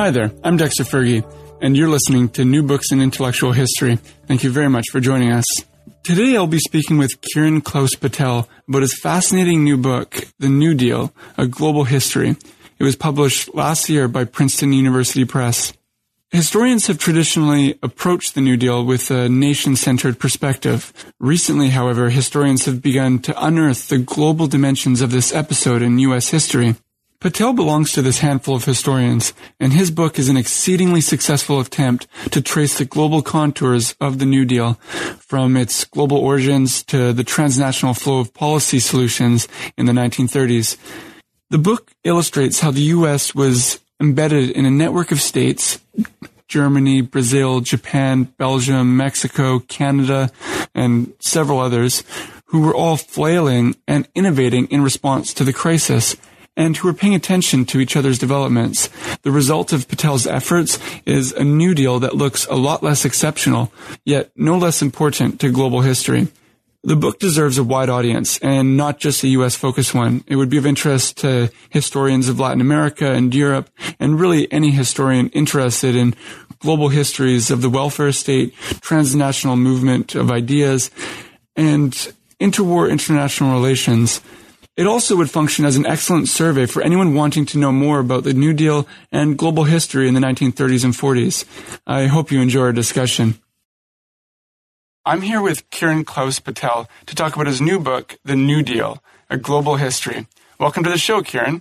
Hi there, I'm Dexter Fergie, and you're listening to New Books in Intellectual History. Thank you very much for joining us. Today I'll be speaking with Kiran Klaus Patel about his fascinating new book, The New Deal, A Global History. It was published last year by Princeton University Press. Historians have traditionally approached the New Deal with a nation-centered perspective. Recently, however, historians have begun to unearth the global dimensions of this episode in U.S. history. Patel belongs to this handful of historians, and his book is an exceedingly successful attempt to trace the global contours of the New Deal, from its global origins to the transnational flow of policy solutions in the 1930s. The book illustrates how the U.S. was embedded in a network of states, Germany, Brazil, Japan, Belgium, Mexico, Canada, and several others, who were all flailing and innovating in response to the crisis, and who were paying attention to each other's developments. The result of Patel's efforts is a New Deal that looks a lot less exceptional, yet no less important to global history. The book deserves a wide audience, and not just a U.S.-focused one. It would be of interest to historians of Latin America and Europe, and really any historian interested in global histories of the welfare state, transnational movement of ideas, and interwar international relations. It also would function as an excellent survey for anyone wanting to know more about the New Deal and global history in the 1930s and 40s. I hope you enjoy our discussion. I'm here with Kiran Klaus Patel to talk about his new book, The New Deal, A Global History. Welcome to the show, Kiran.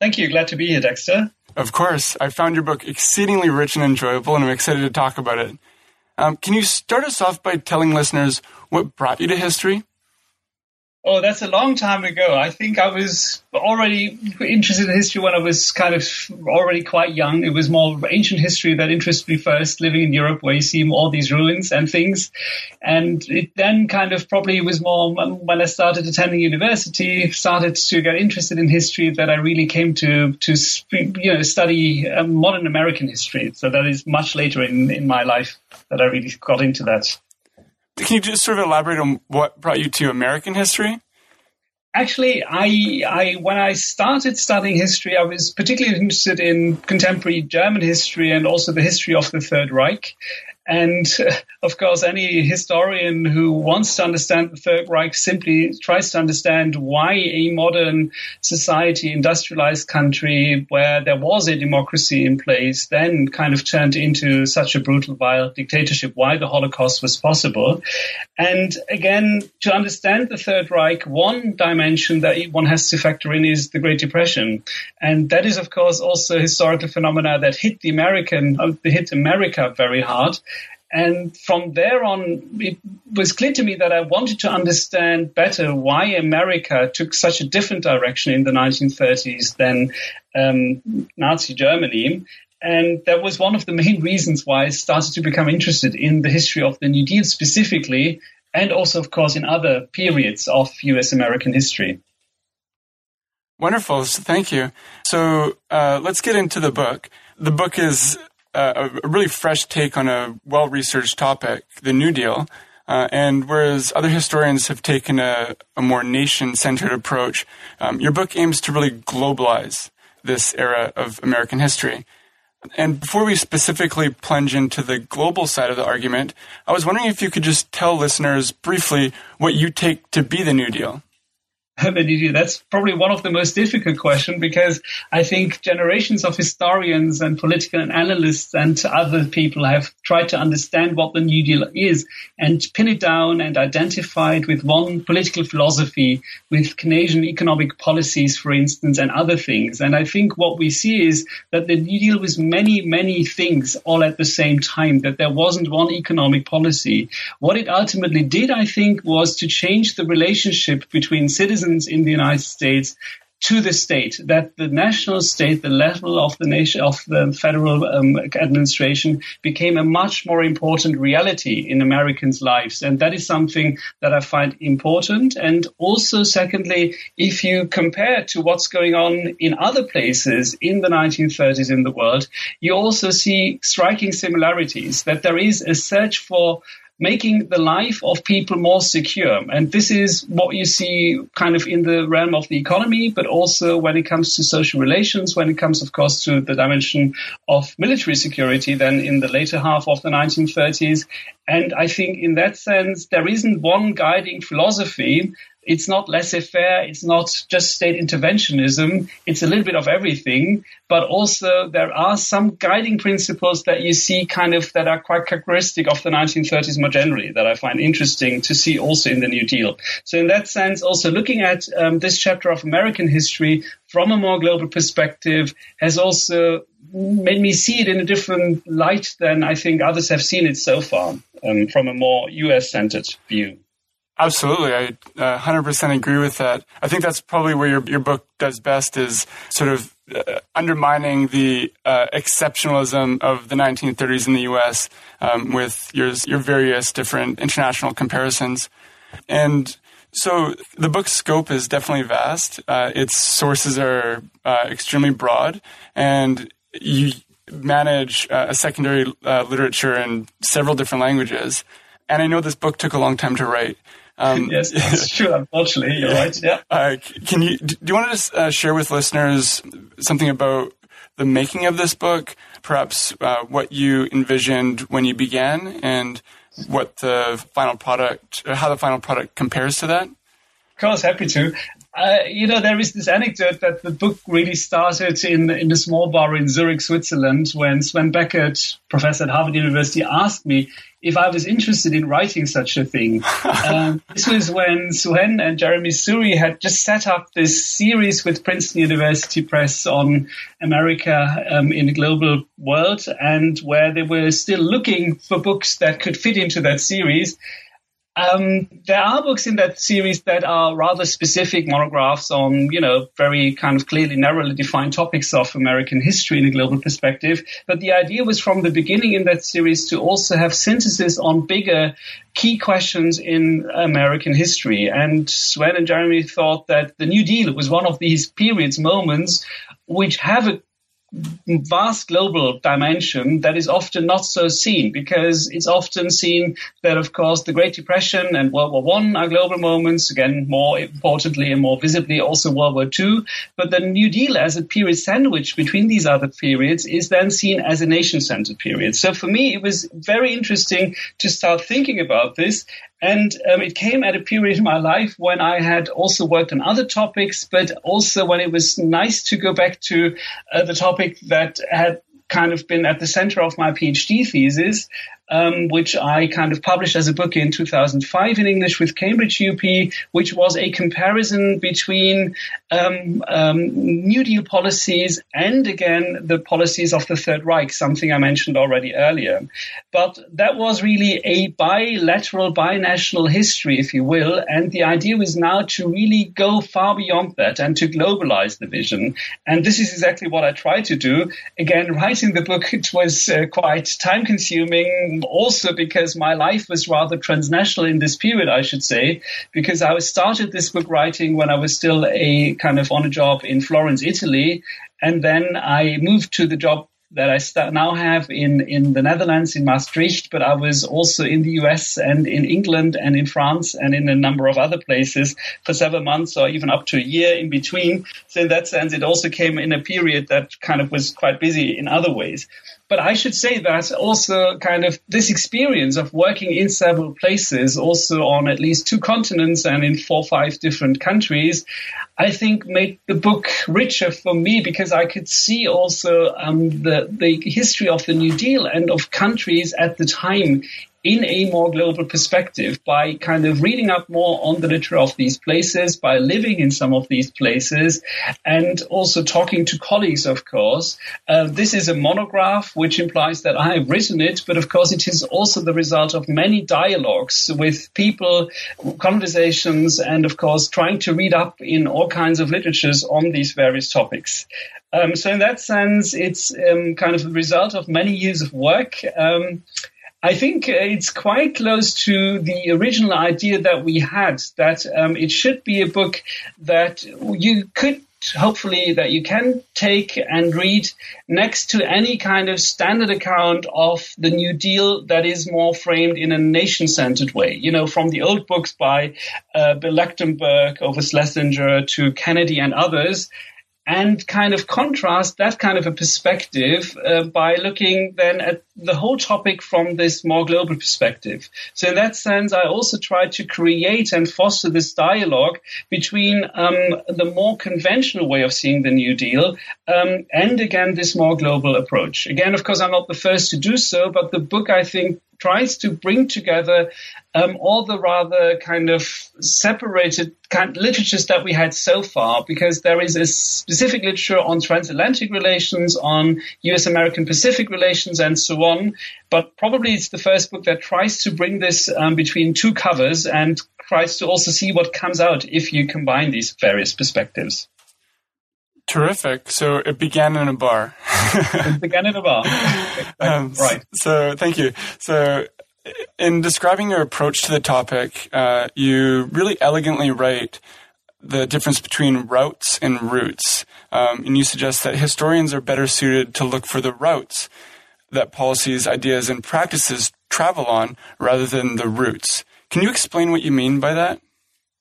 Thank you. Glad to be here, Dexter. Of course. I found your book exceedingly rich and enjoyable, and I'm excited to talk about it. Can you start us off by telling listeners what brought you to history? Oh, that's a long time ago. I think I was already interested in history when I was kind of already quite young. It was more ancient history that interested me first, living in Europe where you see all these ruins and things. And it then kind of probably was more when I started attending university, started to get interested in history that I really came to study modern American history. So that is much later in my life that I really got into that. Can you just sort of elaborate on what brought you to American history? Actually, I when I started studying history, I was particularly interested in contemporary German history and also the history of the Third Reich. And, of course, any historian who wants to understand the Third Reich simply tries to understand why a modern society, industrialized country where there was a democracy in place, then kind of turned into such a brutal, vile dictatorship, why the Holocaust was possible. And, again, to understand the Third Reich, one dimension that one has to factor in is the Great Depression. And that is, of course, also a historical phenomena that hit America very hard. And from there on, it was clear to me that I wanted to understand better why America took such a different direction in the 1930s than Nazi Germany. And that was one of the main reasons why I started to become interested in the history of the New Deal specifically, and also, of course, in other periods of U.S. American history. Wonderful. Thank you. So let's get into the book. The book is a really fresh take on a well-researched topic, the New Deal. And whereas other historians have taken a more nation-centered approach, your book aims to really globalize this era of American history. And before we specifically plunge into the global side of the argument, I was wondering if you could just tell listeners briefly what you take to be the New Deal. That's probably one of the most difficult questions, because I think generations of historians and political analysts and other people have tried to understand what the New Deal is and pin it down and identify it with one political philosophy, with Keynesian economic policies, for instance, and other things. And I think what we see is that the New Deal was many, many things all at the same time, that there wasn't one economic policy. What it ultimately did, I think, was to change the relationship between citizens in the United States to the state, that the national state, the level of the nation, of the federal administration became a much more important reality in Americans' lives. And that is something that I find important. And also, secondly, if you compare to what's going on in other places in the 1930s in the world, you also see striking similarities, that there is a search for making the life of people more secure. And this is what you see kind of in the realm of the economy, but also when it comes to social relations, when it comes, of course, to the dimension of military security, then in the later half of the 1930s. And I think in that sense, there isn't one guiding philosophy. It's not laissez-faire. It's not just state interventionism. It's a little bit of everything. But also there are some guiding principles that you see kind of that are quite characteristic of the 1930s more generally that I find interesting to see also in the New Deal. So in that sense, also looking at this chapter of American history from a more global perspective has also made me see it in a different light than I think others have seen it so far from a more US-centered view. Absolutely. I 100% agree with that. I think that's probably where your book does best is sort of undermining the exceptionalism of the 1930s in the U.S. With your various different international comparisons. And so the book's scope is definitely vast. Its sources are extremely broad, and you manage a secondary literature in several different languages. And I know this book took a long time to write. Yes, that's true. Unfortunately, you're right. Yeah. Do you want to just share with listeners something about the making of this book? Perhaps what you envisioned when you began, and what the final product, how the final product compares to that. Of course, happy to. There is this anecdote that the book really started in a small bar in Zurich, Switzerland, when Sven Beckert, professor at Harvard University, asked me if I was interested in writing such a thing. This was when Sven and Jeremy Suri had just set up this series with Princeton University Press on America in the global world, and where they were still looking for books that could fit into that series. There are books in that series that are rather specific monographs on, very kind of clearly, narrowly defined topics of American history in a global perspective. But the idea was from the beginning in that series to also have synthesis on bigger key questions in American history. And Sven and Jeremy thought that the New Deal was one of these periods, moments, which have a vast global dimension that is often not so seen, because it's often seen that, of course, the Great Depression and World War One are global moments, again, more importantly and more visibly also World War Two. But the New Deal as a period sandwiched between these other periods is then seen as a nation-centered period. So for me, it was very interesting to start thinking about this. And it came at a period in my life when I had also worked on other topics, but also when it was nice to go back to the topic that had kind of been at the center of my PhD thesis, which I kind of published as a book in 2005 in English with Cambridge UP, which was a comparison between New Deal policies and, again, the policies of the Third Reich, something I mentioned already earlier. But that was really a bilateral, binational history, if you will, and the idea was now to really go far beyond that and to globalize the vision. And this is exactly what I tried to do. Again, writing the book, it was quite time-consuming, also because my life was rather transnational in this period, I should say, because I started this book writing when I was still a kind of on a job in Florence, Italy. And then I moved to the job that I now have in the Netherlands, in Maastricht, but I was also in the US and in England and in France and in a number of other places for 7 months or even up to a year in between. So in that sense, it also came in a period that kind of was quite busy in other ways. But I should say that also kind of this experience of working in several places, also on at least two continents and in 4 or 5 different countries, I think made the book richer for me, because I could see also the history of the New Deal and of countries at the time in a more global perspective by kind of reading up more on the literature of these places, by living in some of these places, and also talking to colleagues, of course. This is a monograph, which implies that I have written it, but of course it is also the result of many dialogues with people, conversations, and of course trying to read up in all kinds of literatures on these various topics. So in that sense, it's kind of the result of many years of work. I think it's quite close to the original idea that we had, that it should be a book that you could hopefully that you can take and read next to any kind of standard account of the New Deal that is more framed in a nation-centered way. You know, from the old books by Bill Lechtenberg over Schlesinger to Kennedy and others, and kind of contrast that kind of a perspective by looking then at the whole topic from this more global perspective. So in that sense, I also try to create and foster this dialogue between the more conventional way of seeing the New Deal and, again, this more global approach. Again, of course, I'm not the first to do so, but the book, I think, tries to bring together all the rather kind of separated kind of literatures that we had so far, because there is a specific literature on transatlantic relations, on US-American Pacific relations, and so on. But probably it's the first book that tries to bring this between two covers and tries to also see what comes out if you combine these various perspectives. Terrific. So it began in a bar. It began in a bar. Right. So thank you. So in describing your approach to the topic, you really elegantly write the difference between routes and roots. And you suggest that historians are better suited to look for the routes that policies, ideas, and practices travel on rather than the roots. Can you explain what you mean by that?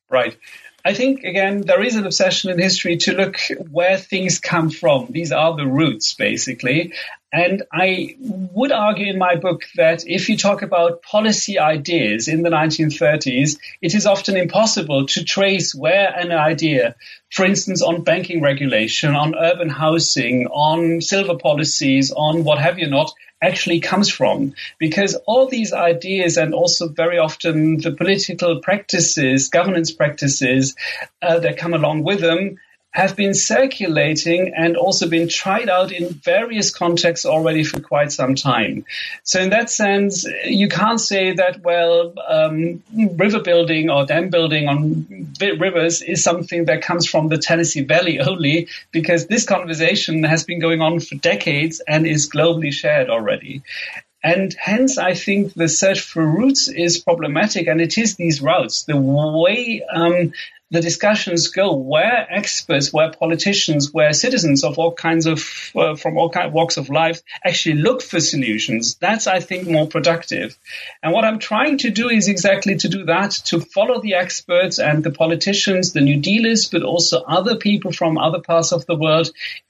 Right. I think, again, there is an obsession in history to look where things come from. These are the roots, basically. And I would argue in my book that if you talk about policy ideas in the 1930s, it is often impossible to trace where an idea, for instance, on banking regulation, on urban housing, on silver policies, on what have you not, actually comes from, because all these ideas and also very often the political practices, governance practices that come along with them have been circulating and also been tried out in various contexts already for quite some time. So in that sense, you can't say that, well, river building or dam building on rivers is something that comes from the Tennessee Valley only, because this conversation has been going on for decades and is globally shared already. And hence, I think the search for roots is problematic, and it is these routes, the way the discussions go, where experts, where politicians, where citizens of all kinds of, from all kinds of walks of life actually look for solutions. That's, I think, more productive. And what I'm trying to do is exactly to do that, to follow the experts and the politicians, the New Dealers, but also other people from other parts of the world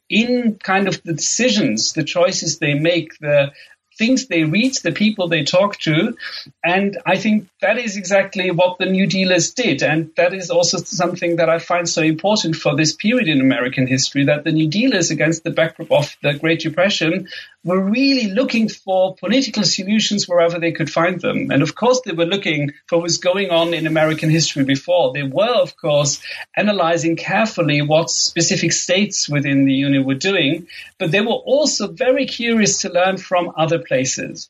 in kind of the decisions, the choices they make, the things they read, the people they talk to. And I think that is exactly what the New Dealers did. And that is also something that I find so important for this period in American history, that the New Dealers, against the backdrop of the Great Depression, were really looking for political solutions wherever they could find them. And of course, they were looking for what was going on in American history before. They were, of course, analyzing carefully what specific states within the Union were doing, but they were also very curious to learn from other places.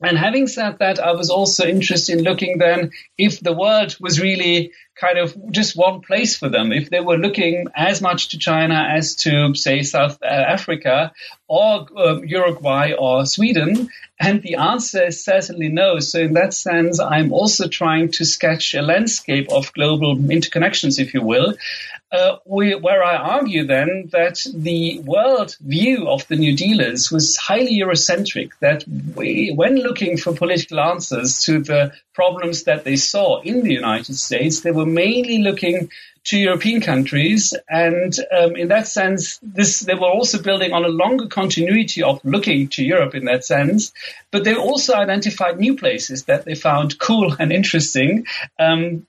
And having said that, I was also interested in looking then if the world was really kind of just one place for them, if they were looking as much to China as to, say, South Africa or Uruguay or Sweden. And the answer is certainly no. So in that sense, I'm also trying to sketch a landscape of global interconnections, if you will, where I argue then that the world view of the New Dealers was highly Eurocentric, that when looking for political answers to the problems that they saw in the United States, they were mainly looking to European countries. And in that sense, they were also building on a longer continuity of looking to Europe in that sense. But they also identified new places that they found cool and interesting,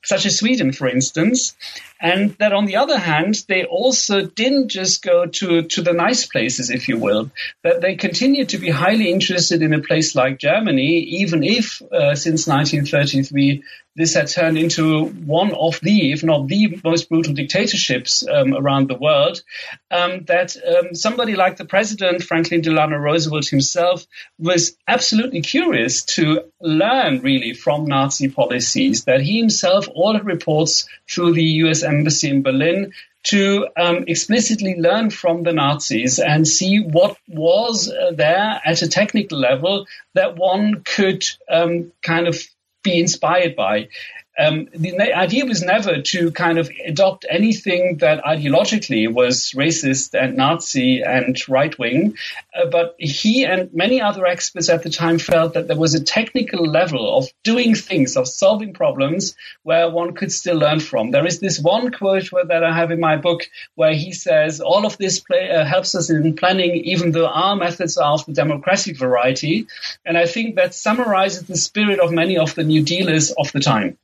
such as Sweden, for instance. And that, on the other hand, they also didn't just go to the nice places, if you will, that they continued to be highly interested in a place like Germany, even if since 1930, 1933, this had turned into one of the, if not the most brutal dictatorships around the world, that somebody like the president, Franklin Delano Roosevelt himself, was absolutely curious to learn really from Nazi policies, that he himself ordered reports through the U.S. Embassy in Berlin to explicitly learn from the Nazis and see what was there at a technical level that one could kind of be inspired by. The idea was never to kind of adopt anything that ideologically was racist and Nazi and right-wing, but he and many other experts at the time felt that there was a technical level of doing things, of solving problems, where one could still learn from. There is this one quote that I have in my book where he says, all of this helps us in planning, even though our methods are of the democratic variety. And I think that summarizes the spirit of many of the New Dealers of the time.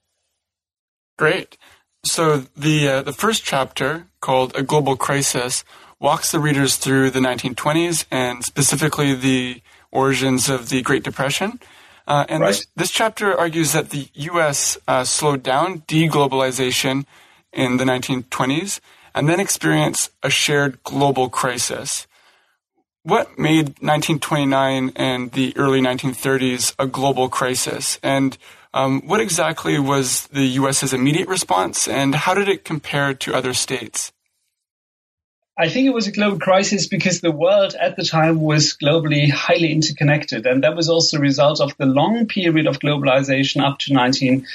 Great. So the first chapter, called A Global Crisis, walks the readers through the 1920s and specifically the origins of the Great Depression. And right. This chapter argues that the U.S. slowed down deglobalization in the 1920s and then experienced a shared global crisis. What made 1929 and the early 1930s a global crisis? And what exactly was the U.S.'s immediate response, and how did it compare to other states? I think it was a global crisis because the world at the time was globally highly interconnected, and that was also a result of the long period of globalization up to 1914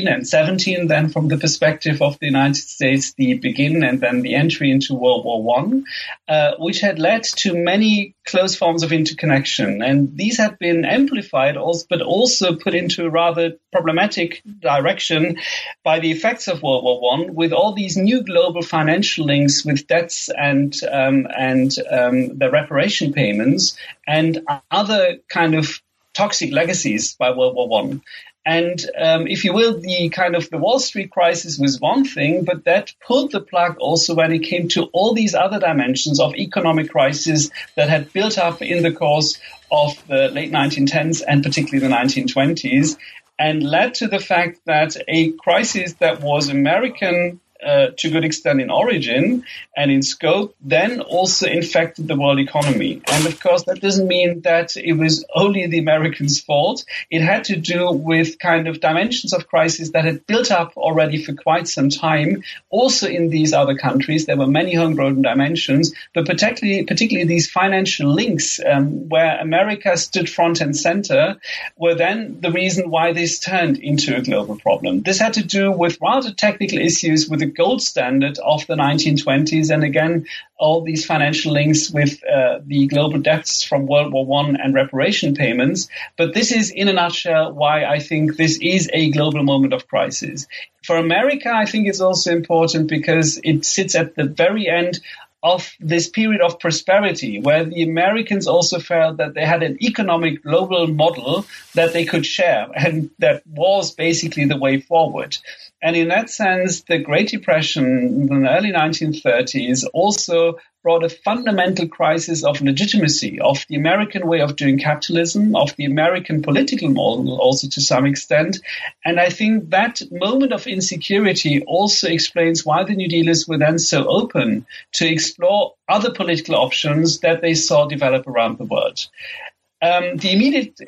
and 1917, then from the perspective of the United States, the begin and then the entry into World War I, which had led to many close forms of interconnection. And these had been amplified, but also put into a rather problematic direction by the effects of World War I, with all these new global financial links with debts and the reparation payments and other kind of toxic legacies by World War I. And if you will, the Wall Street crisis was one thing, but that pulled the plug also when it came to all these other dimensions of economic crisis that had built up in the course of the late 1910s and particularly the 1920s, and led to the fact that a crisis that was American to a good extent in origin and in scope, then also infected the world economy. And of course, that doesn't mean that it was only the Americans' fault. It had to do with kind of dimensions of crisis that had built up already for quite some time, also in these other countries. There were many homegrown dimensions, but particularly these financial links where America stood front and center were then the reason why this turned into a global problem. This had to do with rather technical issues with the gold standard of the 1920s, and again all these financial links with the global debts from World War I and reparation payments. But this is, in a nutshell, why I think this is a global moment of crisis. For America, I think it's also important because it sits at the very end of this period of prosperity, where the Americans also felt that they had an economic global model that they could share, and that was basically the way forward. And in that sense, the Great Depression in the early 1930s also brought a fundamental crisis of legitimacy, of the American way of doing capitalism, of the American political model also to some extent. And I think that moment of insecurity also explains why the New Dealers were then so open to explore other political options that they saw develop around the world. The immediate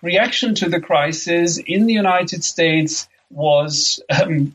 reaction to the crisis in the United States was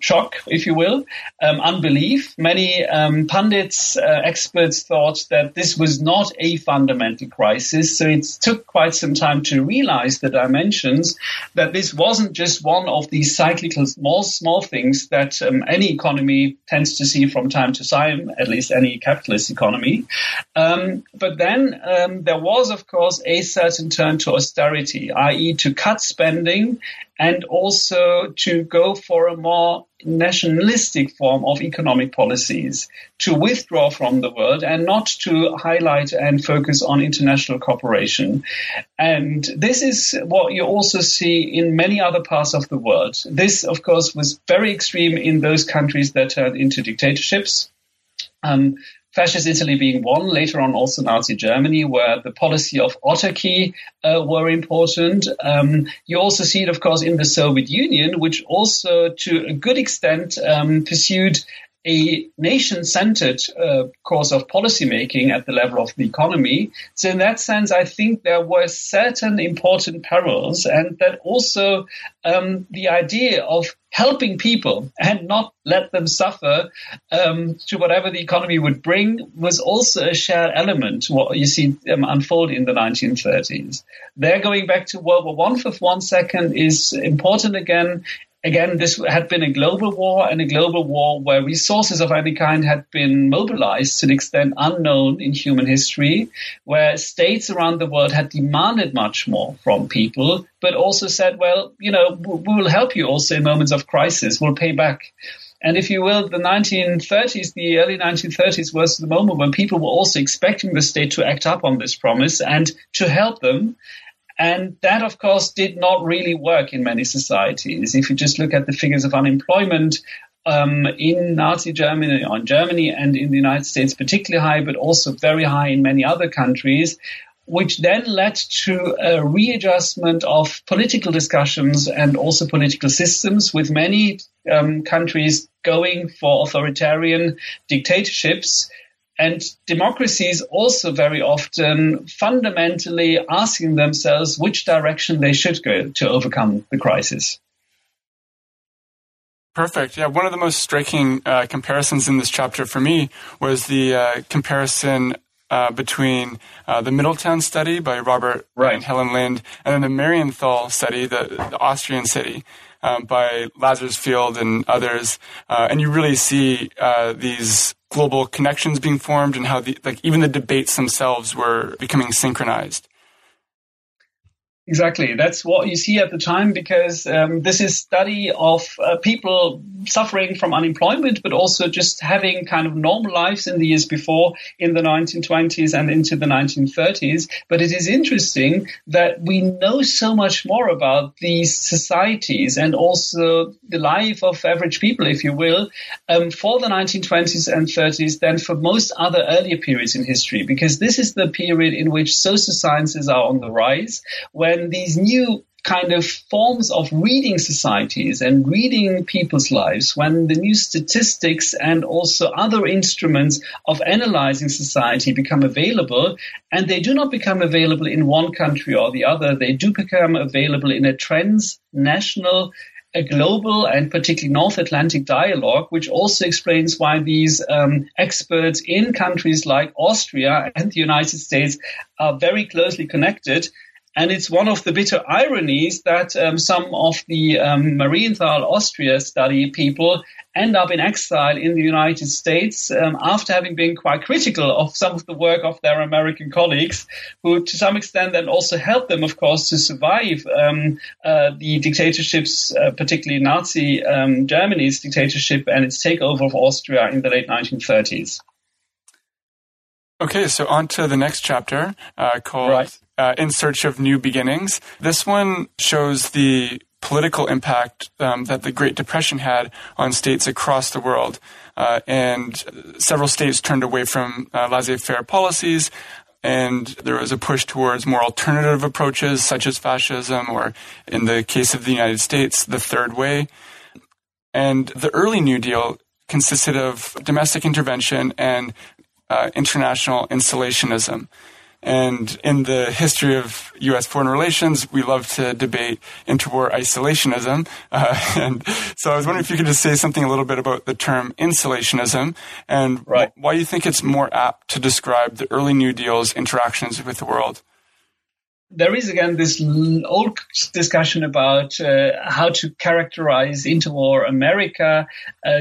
shock, if you will, unbelief. Many pundits, experts thought that this was not a fundamental crisis. So it took quite some time to realize the dimensions, that this wasn't just one of these cyclical small things that any economy tends to see from time to time, at least any capitalist economy. But then there was, of course, a certain turn to austerity, i.e. to cut spending and also to go for a more nationalistic form of economic policies, to withdraw from the world and not to highlight and focus on international cooperation. And this is what you also see in many other parts of the world. This, of course, was very extreme in those countries that turned into dictatorships. fascist Italy being one, later on also Nazi Germany, where the policy of autarky were important. You also see it, of course, in the Soviet Union, which also to a good extent pursued a nation-centered course of policymaking at the level of the economy. So in that sense, I think there were certain important parallels, and that also the idea of helping people and not let them suffer to whatever the economy would bring was also a shared element, what you see unfold in the 1930s. There, going back to World War I for 1 second, is important again. Again, this had been a global war, and a global war where resources of any kind had been mobilized to an extent unknown in human history, where states around the world had demanded much more from people, but also said, well, you know, we will help you also in moments of crisis, we'll pay back. And if you will, the 1930s, the early 1930s was the moment when people were also expecting the state to act up on this promise and to help them. And that, of course, did not really work in many societies. If you just look at the figures of unemployment in Nazi Germany, or in Germany and in the United States, particularly high, but also very high in many other countries, which then led to a readjustment of political discussions and also political systems, with many countries going for authoritarian dictatorships. And democracies also very often fundamentally asking themselves which direction they should go to overcome the crisis. Perfect. Yeah, one of the most striking comparisons in this chapter for me was the comparison between the Middletown study by Robert and Helen Lind, and then the Marienthal study, the Austrian study by Lazarsfeld and others. And you really see these global connections being formed, and how even the debates themselves were becoming synchronized. Exactly. That's what you see at the time, because this is study of people suffering from unemployment, but also just having kind of normal lives in the years before, in the 1920s and into the 1930s. But it is interesting that we know so much more about these societies and also the life of average people, if you will, for the 1920s and 30s than for most other earlier periods in history, because this is the period in which social sciences are on the rise, when these new kind of forms of reading societies and reading people's lives, when the new statistics and also other instruments of analyzing society become available, and they do not become available in one country or the other, they do become available in a transnational, a global, and particularly North Atlantic dialogue, which also explains why these experts in countries like Austria and the United States are very closely connected. And it's one of the bitter ironies that some of the Marienthal, Austria study people end up in exile in the United States after having been quite critical of some of the work of their American colleagues, who to some extent then also helped them, of course, to survive the dictatorships, particularly Nazi Germany's dictatorship and its takeover of Austria in the late 1930s. Okay, so on to the next chapter called... In Search of New Beginnings. This one shows the political impact that the Great Depression had on states across the world. And several states turned away from laissez-faire policies, and there was a push towards more alternative approaches, such as fascism, or in the case of the United States, the Third Way. And the early New Deal consisted of domestic intervention and international insulationism. And in the history of U.S. foreign relations, we love to debate interwar isolationism. And so I was wondering if you could just say something a little bit about the term insulationism and why you think it's more apt to describe the early New Deal's interactions with the world. There is, again, this old discussion about how to characterize interwar America.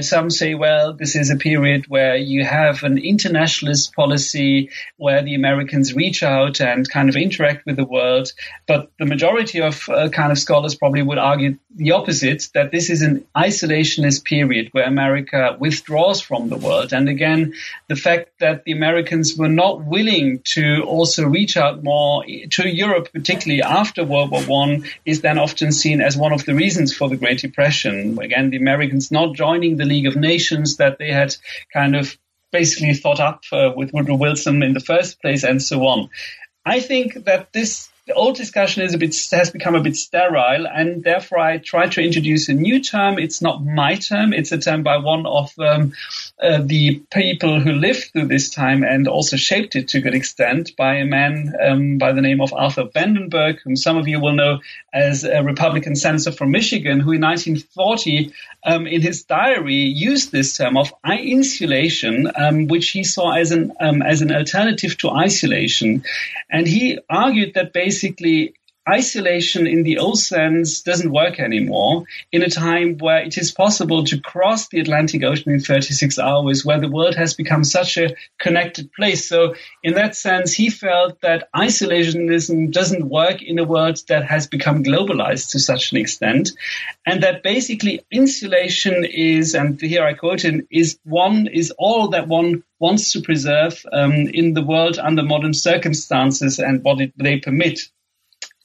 Some say, well, this is a period where you have an internationalist policy where the Americans reach out and kind of interact with the world. But the majority of kind of scholars probably would argue the opposite, that this is an isolationist period where America withdraws from the world. And again, the fact that the Americans were not willing to also reach out more to Europe, particularly after World War I, is then often seen as one of the reasons for the Great Depression. Again, the Americans not joining the League of Nations that they had kind of basically thought up with Woodrow Wilson in the first place, and so on. I think that the old discussion has become a bit sterile, and therefore I try to introduce a new term. It's not my term. It's a term by one of the people who lived through this time and also shaped it to a good extent, by a man by the name of Arthur Vandenberg, whom some of you will know as a Republican senator from Michigan, who in 1940 in his diary used this term of insulation, which he saw as an alternative to isolation. And he argued that basically, isolation in the old sense doesn't work anymore in a time where it is possible to cross the Atlantic Ocean in 36 hours, where the world has become such a connected place. So in that sense, he felt that isolationism doesn't work in a world that has become globalized to such an extent, and that basically insulation is, and here I quote him, is all that one wants to preserve in the world under modern circumstances and what they permit.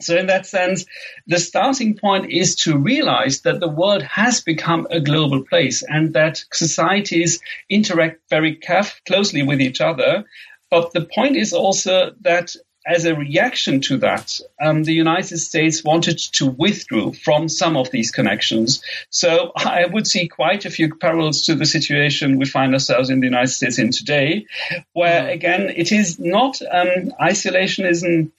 So in that sense, the starting point is to realize that the world has become a global place and that societies interact very closely with each other. But the point is also that as a reaction to that, the United States wanted to withdraw from some of these connections. So I would see quite a few parallels to the situation we find ourselves in the United States in today, where, again, it is not isolationism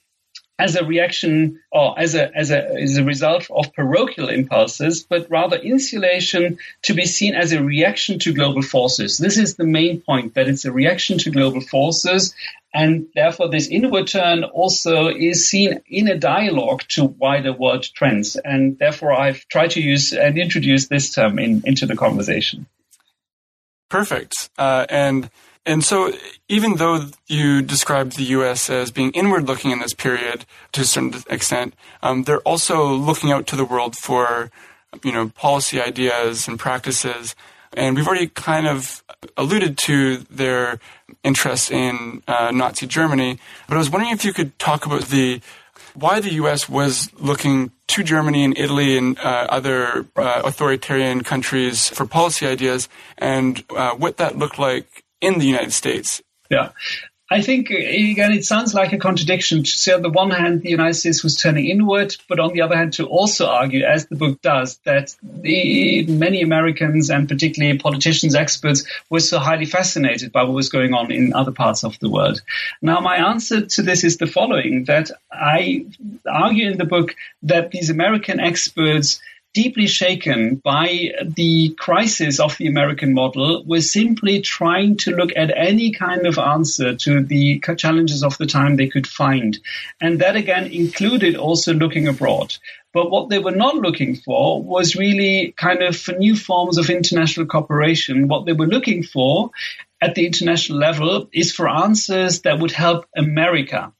as a reaction or as a result of parochial impulses, but rather insulation to be seen as a reaction to global forces. This is the main point, that it's a reaction to global forces, and therefore this inward turn also is seen in a dialogue to wider world trends. And therefore I've tried to use and introduce this term into the conversation. Perfect. And so even though you described the U.S. as being inward-looking in this period to a certain extent, they're also looking out to the world for, policy ideas and practices. And we've already kind of alluded to their interest in Nazi Germany. But I was wondering if you could talk about why the U.S. was looking to Germany and Italy and other authoritarian countries for policy ideas, and what that looked like in the United States. Yeah. I think, again, it sounds like a contradiction. So on the one hand, the United States was turning inward, but on the other hand, to also argue, as the book does, that many Americans and particularly politicians, experts, were so highly fascinated by what was going on in other parts of the world. Now, my answer to this is the following, that I argue in the book that these American experts deeply shaken by the crisis of the American model, was simply trying to look at any kind of answer to the challenges of the time they could find. And that, again, included also looking abroad. But what they were not looking for was really kind of new forms of international cooperation. What they were looking for at the international level is for answers that would help America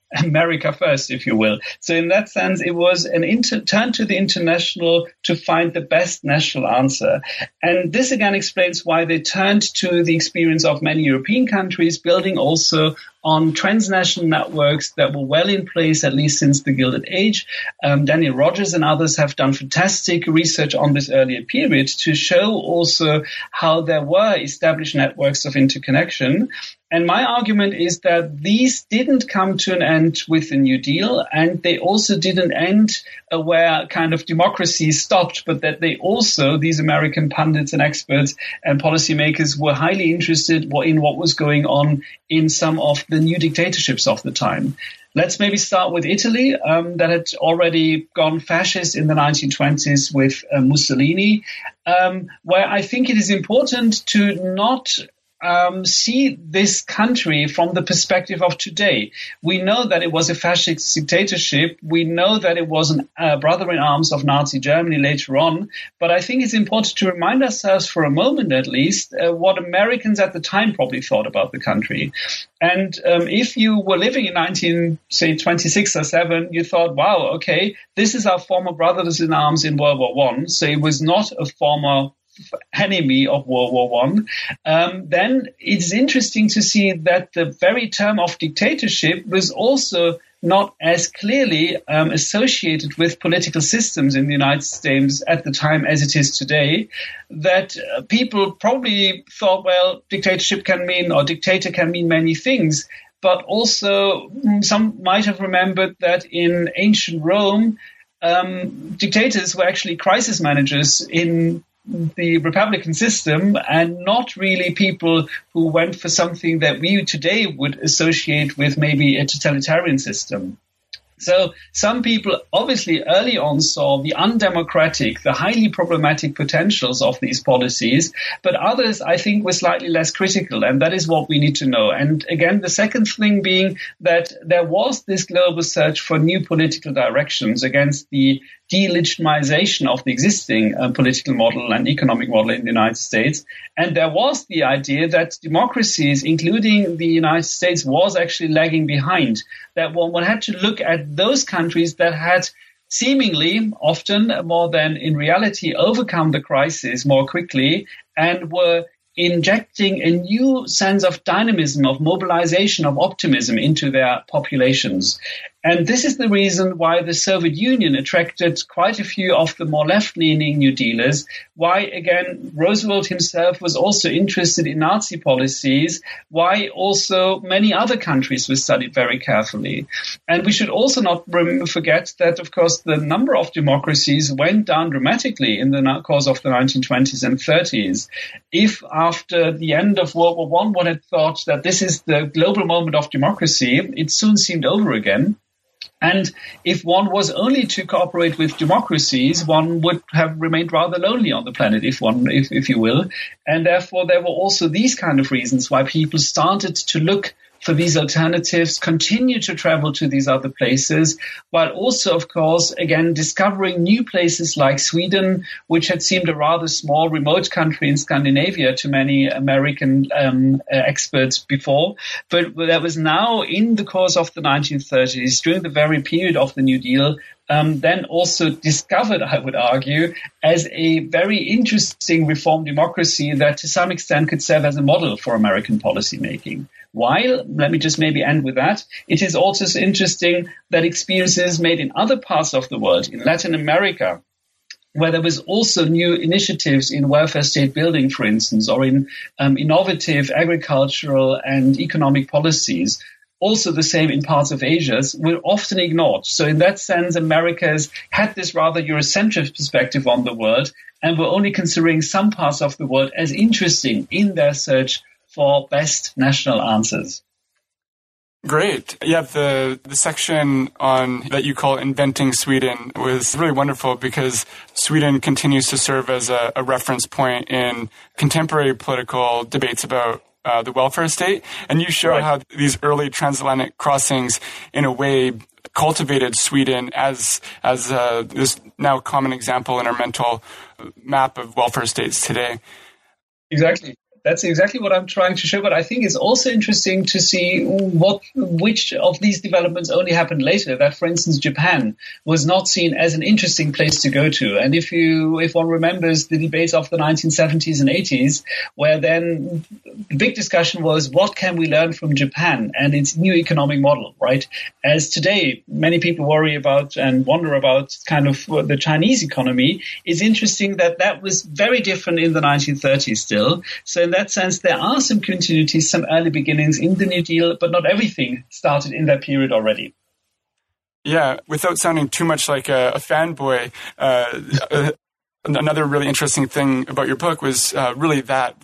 first, if you will. So in that sense, it was an turn to the international to find the best national answer. And this again explains why they turned to the experience of many European countries, building also on transnational networks that were well in place, at least since the Gilded Age. Daniel Rogers and others have done fantastic research on this earlier period to show also how there were established networks of interconnection. And my argument is that these didn't come to an end with the New Deal, and they also didn't end where kind of democracy stopped, but that they also, these American pundits and experts and policymakers, were highly interested in what was going on in some of the new dictatorships of the time. Let's maybe start with Italy, that had already gone fascist in the 1920s with Mussolini, where I think it is important to not see this country from the perspective of today. We know that it was a fascist dictatorship. We know that it was a brother in arms of Nazi Germany later on. But I think it's important to remind ourselves for a moment, at least, what Americans at the time probably thought about the country. And if you were living in 1926 or 7, you thought, wow, okay, this is our former brothers in arms in World War I. So it was not a former enemy of World War One. Then it's interesting to see that the very term of dictatorship was also not as clearly associated with political systems in the United States at the time as it is today, that people probably thought, well, dictatorship can mean, or dictator can mean many things. But also some might have remembered that in ancient Rome, dictators were actually crisis managers in the republican system, and not really people who went for something that we today would associate with maybe a totalitarian system. So some people obviously early on saw the undemocratic, the highly problematic potentials of these policies, but others, I think, were slightly less critical, and that is what we need to know. And again, the second thing being that there was this global search for new political directions against the delegitimization of the existing political model and economic model in the United States. And there was the idea that democracies, including the United States, was actually lagging behind, that one had to look at those countries that had seemingly, often more than in reality, overcome the crisis more quickly and were injecting a new sense of dynamism, of mobilization, of optimism into their populations. And this is the reason why the Soviet Union attracted quite a few of the more left-leaning New Dealers, why, again, Roosevelt himself was also interested in Nazi policies, why also many other countries were studied very carefully. And we should also not forget that, of course, the number of democracies went down dramatically in the course of the 1920s and 30s. If after the end of World War I one had thought that this is the global moment of democracy, it soon seemed over again. And if one was only to cooperate with democracies, one would have remained rather lonely on the planet, if you will. And therefore, there were also these kind of reasons why people started to look for these alternatives, continue to travel to these other places, but also, of course, again, discovering new places like Sweden, which had seemed a rather small, remote country in Scandinavia to many American experts before, but that was now in the course of the 1930s, during the very period of the New Deal, then also discovered, I would argue, as a very interesting reform democracy that to some extent could serve as a model for American policymaking. While, let me just maybe end with that, it is also interesting that experiences made in other parts of the world, in Latin America, where there was also new initiatives in welfare state building, for instance, or in innovative agricultural and economic policies, also the same in parts of Asia, were often ignored. So in that sense, Americans had this rather Eurocentric perspective on the world and were only considering some parts of the world as interesting in their search for best national answers. Great. Yeah, the section on that you call Inventing Sweden was really wonderful because Sweden continues to serve as a reference point in contemporary political debates about the welfare state. And you show how these early transatlantic crossings, in a way, cultivated Sweden as this now common example in our mental map of welfare states today. Exactly. That's exactly what I'm trying to show. But I think it's also interesting to see which of these developments only happened later. That, for instance, Japan was not seen as an interesting place to go to. And if one remembers the debates of the 1970s and 80s, where then the big discussion was, what can we learn from Japan and its new economic model, right? As today, many people worry about and wonder about kind of the Chinese economy. It's interesting that was very different in the 1930s still. So in that sense, there are some continuities, some early beginnings in the New Deal, but not everything started in that period already. Yeah, without sounding too much like a fanboy, another really interesting thing about your book was really that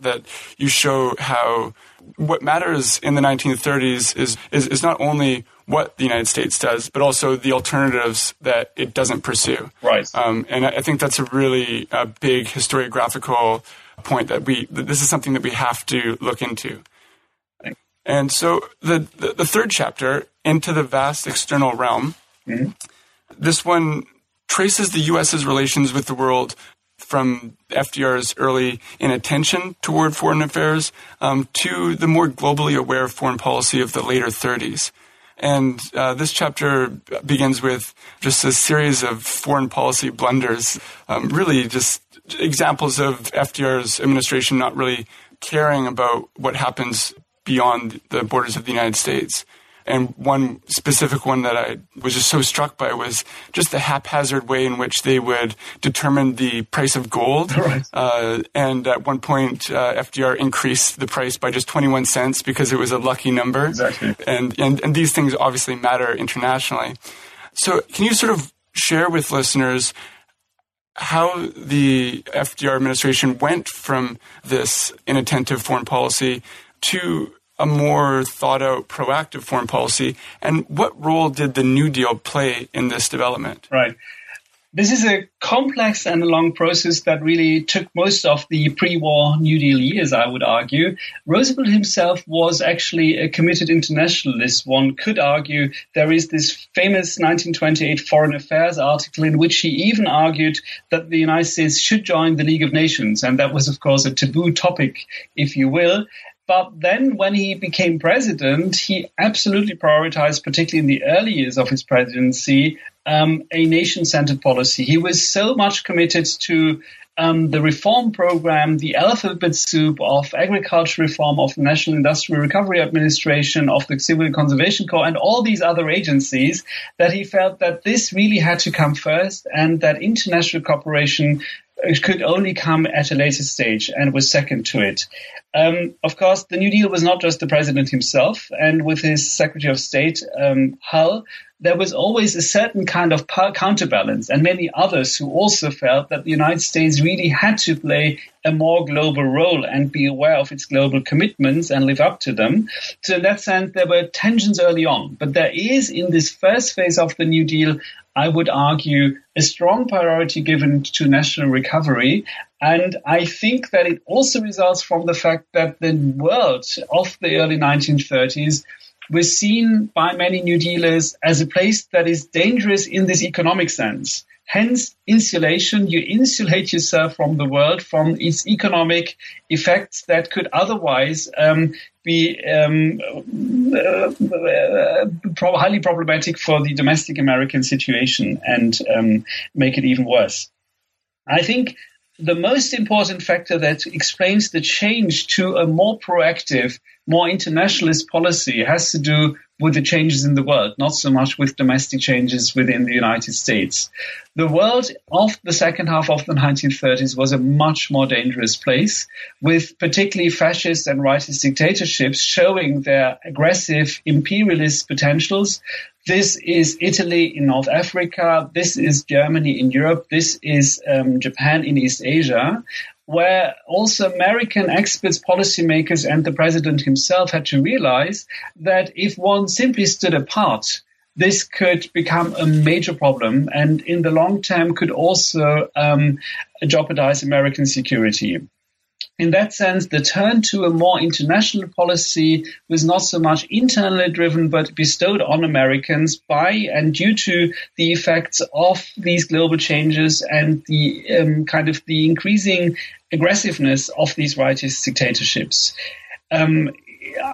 you show how what matters in the 1930s is not only what the United States does, but also the alternatives that it doesn't pursue. Right. And I think that's a really big historiographical point this is something that we have to look into. And so the third chapter, Into the Vast External Realm, This one traces the U.S.'s relations with the world from FDR's early inattention toward foreign affairs to the more globally aware foreign policy of the later 30s. And this chapter begins with just a series of foreign policy blunders, really just examples of FDR's administration not really caring about what happens beyond the borders of the United States. And one specific one that I was just so struck by was just the haphazard way in which they would determine the price of gold. Right. And at one point, FDR increased the price by just 21 cents because it was a lucky number. Exactly. And these things obviously matter internationally. So can you sort of share with listeners how the FDR administration went from this inattentive foreign policy to a more thought-out, proactive foreign policy, and what role did the New Deal play in this development? Right. This is a complex and long process that really took most of the pre-war New Deal years, I would argue. Roosevelt himself was actually a committed internationalist. One could argue there is this famous 1928 Foreign Affairs article in which he even argued that the United States should join the League of Nations. And that was, of course, a taboo topic, if you will. But then when he became president, he absolutely prioritized, particularly in the early years of his presidency, a nation-centered policy. He was so much committed to the reform program, the alphabet soup of agriculture reform, of the National Industrial Recovery Administration, of the Civil Conservation Corps, and all these other agencies, that he felt that this really had to come first and that international cooperation could only come at a later stage and was second to it. Of course, the New Deal was not just the president himself, and with his Secretary of State, Hull, there was always a certain kind of counterbalance, and many others who also felt that the United States really had to play a more global role and be aware of its global commitments and live up to them. So in that sense, there were tensions early on. But there is, in this first phase of the New Deal, I would argue, a strong priority given to national recovery. And I think that it also results from the fact that the world of the early 1930s was seen by many New Dealers as a place that is dangerous in this economic sense. Hence, insulation, you insulate yourself from the world, from its economic effects that could otherwise highly problematic for the domestic American situation and make it even worse. I think the most important factor that explains the change to a more proactive, more internationalist policy has to do with the changes in the world, not so much with domestic changes within the United States. The world of the second half of the 1930s was a much more dangerous place, with particularly fascist and rightist dictatorships showing their aggressive imperialist potentials. This is Italy in North Africa, this is Germany in Europe, this is Japan in East Asia, where also American experts, policymakers, and the president himself had to realize that if one simply stood apart, this could become a major problem and in the long term could also jeopardize American security. In that sense, the turn to a more international policy was not so much internally driven, but bestowed on Americans by and due to the effects of these global changes and the kind of the increasing aggressiveness of these rightist dictatorships.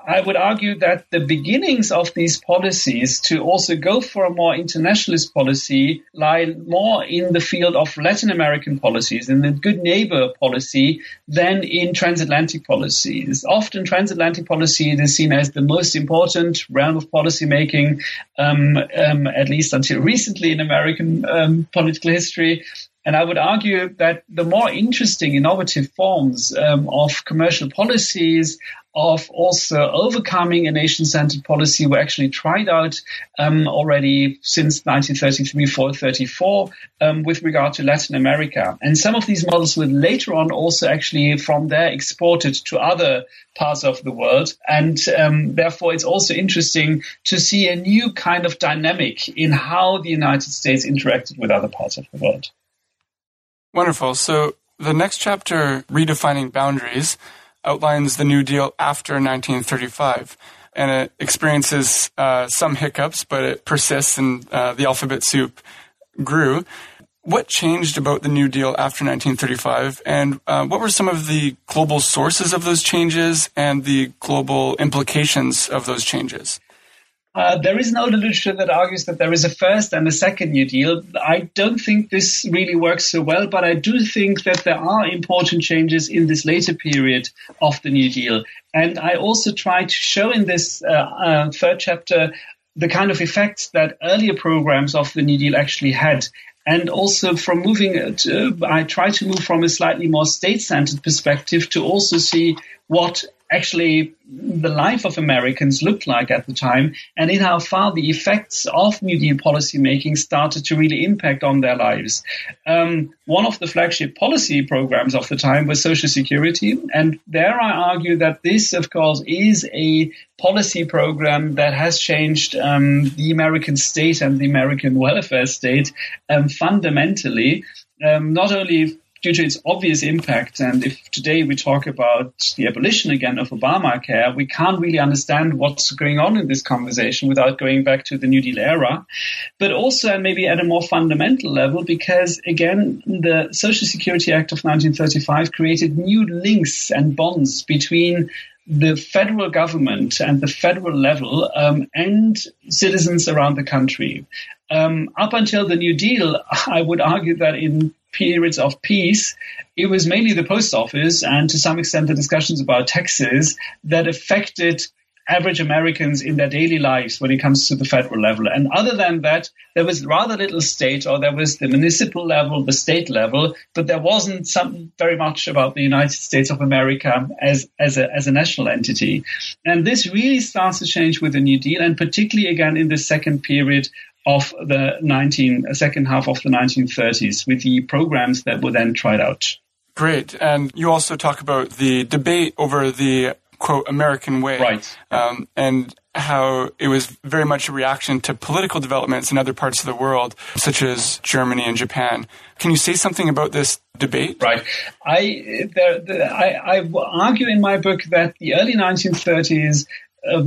I would argue that the beginnings of these policies to also go for a more internationalist policy lie more in the field of Latin American policies, in the good neighbor policy, than in transatlantic policies. Often transatlantic policy is seen as the most important realm of policymaking, at least until recently in American political history. And I would argue that the more interesting, innovative forms of commercial policies, of also overcoming a nation-centered policy, were actually tried out already since 1933-34 with regard to Latin America. And some of these models were later on also actually from there exported to other parts of the world. And therefore, it's also interesting to see a new kind of dynamic in how the United States interacted with other parts of the world. Wonderful. So the next chapter, Redefining Boundaries, outlines the New Deal after 1935. And it experiences some hiccups, but it persists and the alphabet soup grew. What changed about the New Deal after 1935? And what were some of the global sources of those changes and the global implications of those changes? There is an older literature that argues that there is a first and a second New Deal. I don't think this really works so well, but I do think that there are important changes in this later period of the New Deal. And I also try to show in this third chapter the kind of effects that earlier programs of the New Deal actually had. And also from moving, I try to move from a slightly more state-centered perspective to also see what actually the life of Americans looked like at the time and in how far the effects of New Deal policymaking started to really impact on their lives. One of the flagship policy programs of the time was Social Security. And there I argue that this, of course, is a policy program that has changed the American state and the American welfare state fundamentally, not only due to its obvious impact. And if today we talk about the abolition again of Obamacare, we can't really understand what's going on in this conversation without going back to the New Deal era, but also, and maybe at a more fundamental level, because again, the Social Security Act of 1935 created new links and bonds between the federal government and the federal level and citizens around the country. Up until the New Deal, I would argue that in periods of peace, it was mainly the post office and to some extent the discussions about taxes that affected average Americans in their daily lives when it comes to the federal level. And other than that, there was rather little state, or there was the municipal level, the state level, but there wasn't very much about the United States of America as a national entity. And this really starts to change with the New Deal, and particularly again in the second period of the second half of the 1930s with the programs that were then tried out. Great. And you also talk about the debate over the quote, American way. Right. And how it was very much a reaction to political developments in other parts of the world, such as Germany and Japan. Can you say something about this debate? Right. I argue in my book that the early 1930s,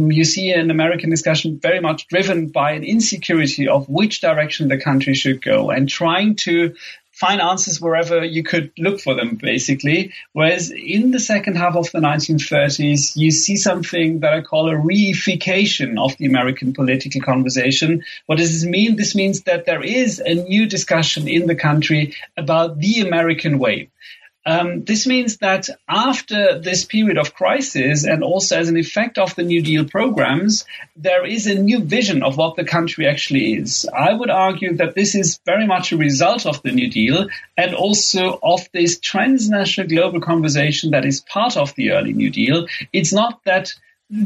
you see an American discussion very much driven by an insecurity of which direction the country should go and trying to find answers wherever you could look for them, basically. Whereas in the second half of the 1930s, you see something that I call a reification of the American political conversation. What does this mean? This means that there is a new discussion in the country about the American way. This means that after this period of crisis and also as an effect of the New Deal programs, there is a new vision of what the country actually is. I would argue that this is very much a result of the New Deal and also of this transnational global conversation that is part of the early New Deal. It's not that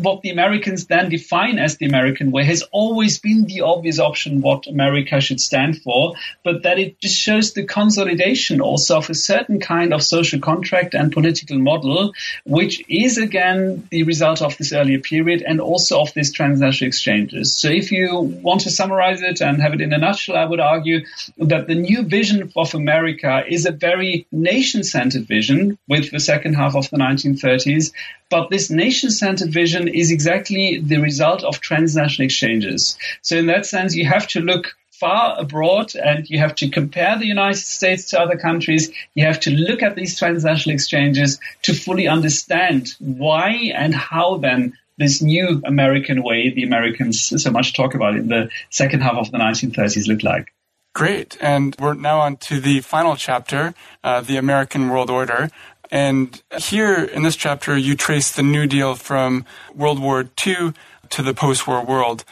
what the Americans then define as the American way has always been the obvious option what America should stand for, but that it just shows the consolidation also of a certain kind of social contract and political model, which is again the result of this earlier period and also of these transnational exchanges. So if you want to summarize it and have it in a nutshell, I would argue that the new vision of America is a very nation-centered vision with the second half of the 1930s, but this nation-centered vision is exactly the result of transnational exchanges. So in that sense, you have to look far abroad and you have to compare the United States to other countries. You have to look at these transnational exchanges to fully understand why and how then this new American way the Americans so much talk about in the second half of the 1930s looked like. Great. And we're now on to the final chapter, the American World Order. And here in this chapter, you trace the New Deal from World War II to the post-war world.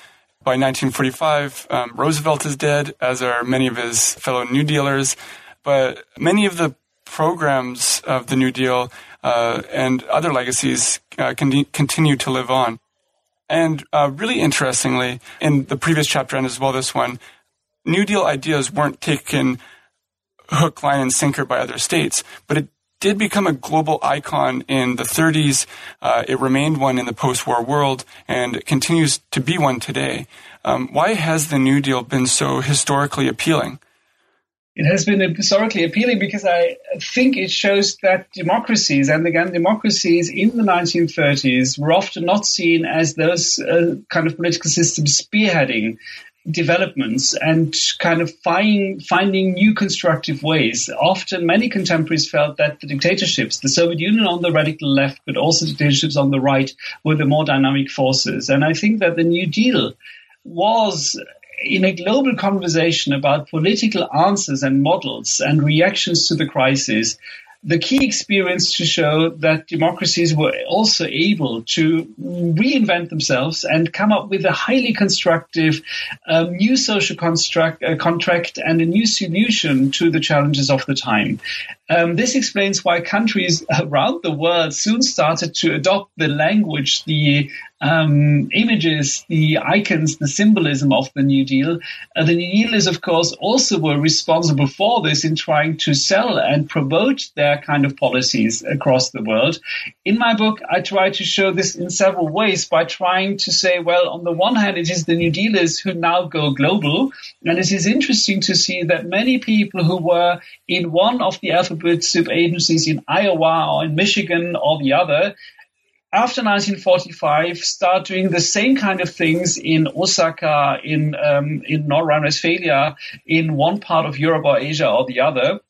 By 1945, Roosevelt is dead, as are many of his fellow New Dealers. But many of the programs of the New Deal and other legacies continue to live on. And really interestingly, in the previous chapter and as well this one, New Deal ideas weren't taken hook, line, and sinker by other states, but it did become a global icon in the 30s. It remained one in the post-war world, and it continues to be one today. Why has the New Deal been so historically appealing? It has been historically appealing because I think it shows that democracies, and again, democracies in the 1930s were often not seen as those kind of political systems spearheading developments and kind of finding new constructive ways. Often many contemporaries felt that the dictatorships, the Soviet Union on the radical left, but also dictatorships on the right, were the more dynamic forces. And I think that the New Deal was in a global conversation about political answers and models and reactions to the crisis, the key experience to show that democracies were also able to reinvent themselves and come up with a highly constructive new social contract and a new solution to the challenges of the time. This explains why countries around the world soon started to adopt the language, the images, the icons, the symbolism of the New Deal. The New Dealers, of course, also were responsible for this in trying to sell and promote their kind of policies across the world. In my book, I try to show this in several ways by trying to say, well, on the one hand, it is the New Dealers who now go global. And it is interesting to see that many people who were in one of the alphabet soup agencies in Iowa or in Michigan or the other after 1945, start doing the same kind of things in Osaka, in North Rhine-Westphalia, in one part of Europe or Asia or the other.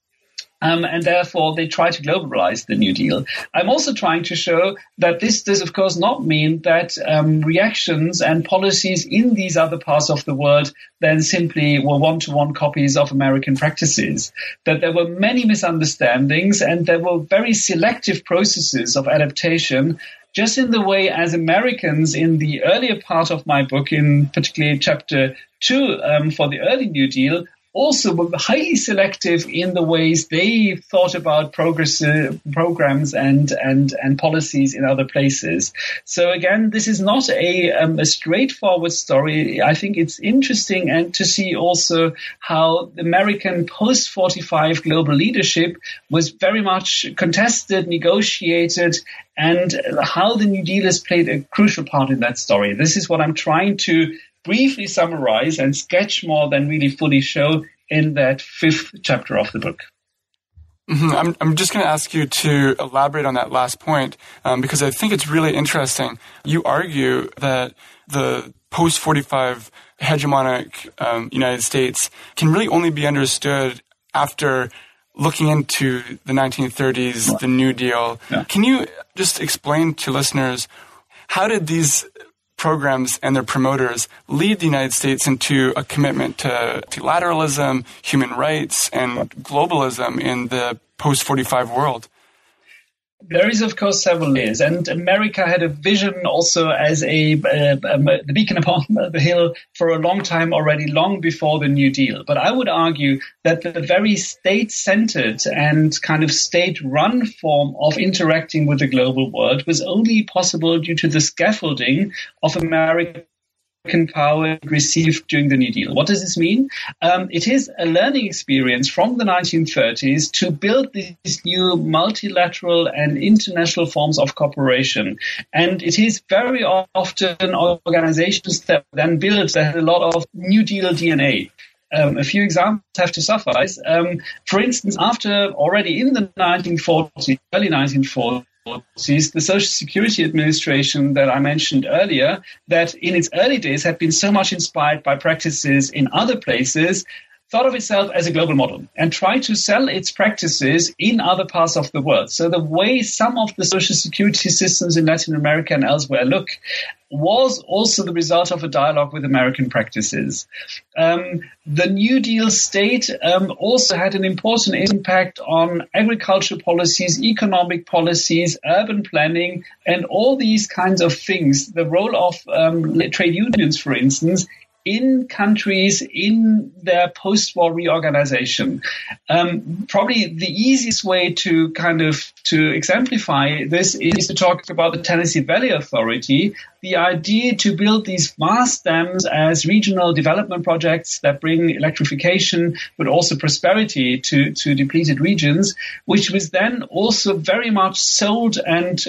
And therefore, they try to globalize the New Deal. I'm also trying to show that this does, of course, not mean that reactions and policies in these other parts of the world then simply were one-to-one copies of American practices, that there were many misunderstandings and there were very selective processes of adaptation, just in the way as Americans in the earlier part of my book, in particularly Chapter 2 for the early New Deal, also were highly selective in the ways they thought about programs and policies in other places. So again, this is not a straightforward story. I think it's interesting and to see also how the American post-45 global leadership was very much contested, negotiated, and how the New Dealers played a crucial part in that story. This is what I'm trying to briefly summarize and sketch more than really fully show in that fifth chapter of the book. Mm-hmm. I'm just going to ask you to elaborate on that last point because I think it's really interesting. You argue that the post-45 hegemonic United States can really only be understood after looking into the 1930s, the New Deal. Yeah. Can you just explain to listeners how did these programs and their promoters lead the United States into a commitment to multilateralism, human rights, and globalism in the post-45 world? There is, of course, several layers, and America had a vision also as the beacon upon the hill for a long time already, long before the New Deal. But I would argue that the very state-centered and kind of state-run form of interacting with the global world was only possible due to the scaffolding of American power received during the New Deal. What does this mean? It is a learning experience from the 1930s to build these new multilateral and international forms of cooperation. And it is very often organizations that then build that have a lot of New Deal DNA. A few examples have to suffice. For instance, already in the 1940s, early 1940s, the Social Security Administration that I mentioned earlier, that in its early days had been so much inspired by practices in other places, thought of itself as a global model and tried to sell its practices in other parts of the world. So the way some of the Social Security systems in Latin America and elsewhere look was also the result of a dialogue with American practices. The New Deal state also had an important impact on agriculture policies, economic policies, urban planning, and all these kinds of things. The role of trade unions, for instance, in countries in their post-war reorganization. Probably the easiest way to to exemplify this is to talk about the Tennessee Valley Authority, the idea to build these vast dams as regional development projects that bring electrification but also prosperity to depleted regions, which was then also very much sold and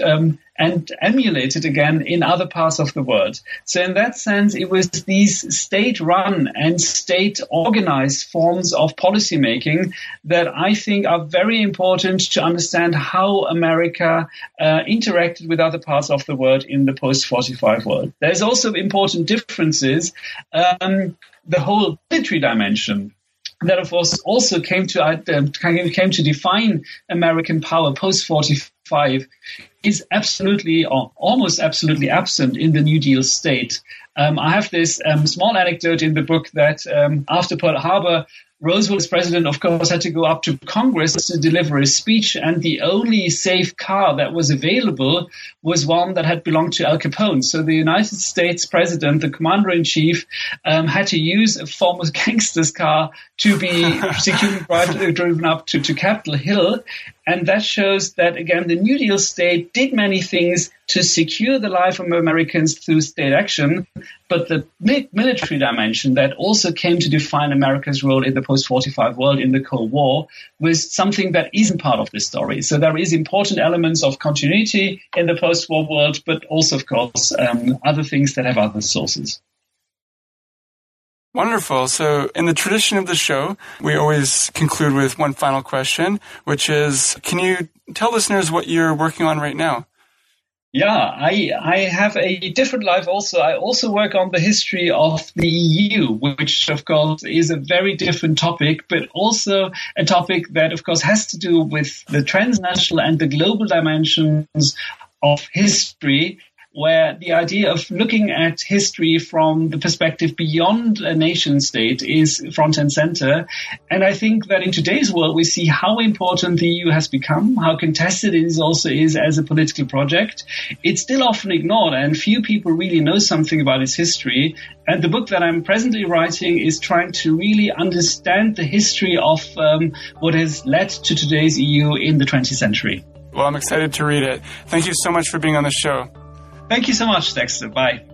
emulated again in other parts of the world. So in that sense, it was these state-run and state-organized forms of policymaking that I think are very important to understand how America interacted with other parts of the world in the post-45 world. There's also important differences. The whole military dimension that, of course, also came to define American power post-45 is absolutely or almost absolutely absent in the New Deal state. I have this small anecdote in the book that after Pearl Harbor, Roosevelt, as president, of course, had to go up to Congress to deliver a speech, and the only safe car that was available was one that had belonged to Al Capone. So the United States president, the commander-in-chief, had to use a former gangster's car to be securely driven up to Capitol Hill. And that shows that, again, the New Deal state did many things to secure the life of Americans through state action, but the military dimension that also came to define America's role in the post-45 world in the Cold War was something that isn't part of this story. So there is important elements of continuity in the post-war world, but also, of course, other things that have other sources. Wonderful. So in the tradition of the show, we always conclude with one final question, which is, can you tell listeners what you're working on right now? Yeah, I have a different life also. I also work on the history of the EU, which, of course, is a very different topic, but also a topic that, of course, has to do with the transnational and the global dimensions of history, where the idea of looking at history from the perspective beyond a nation state is front and center. And I think that in today's world, we see how important the EU has become, how contested it also is as a political project. It's still often ignored, and few people really know something about its history. And the book that I'm presently writing is trying to really understand the history of what has led to today's EU in the 20th century. Well, I'm excited to read it. Thank you so much for being on the show. Thank you so much, Dexter. Bye.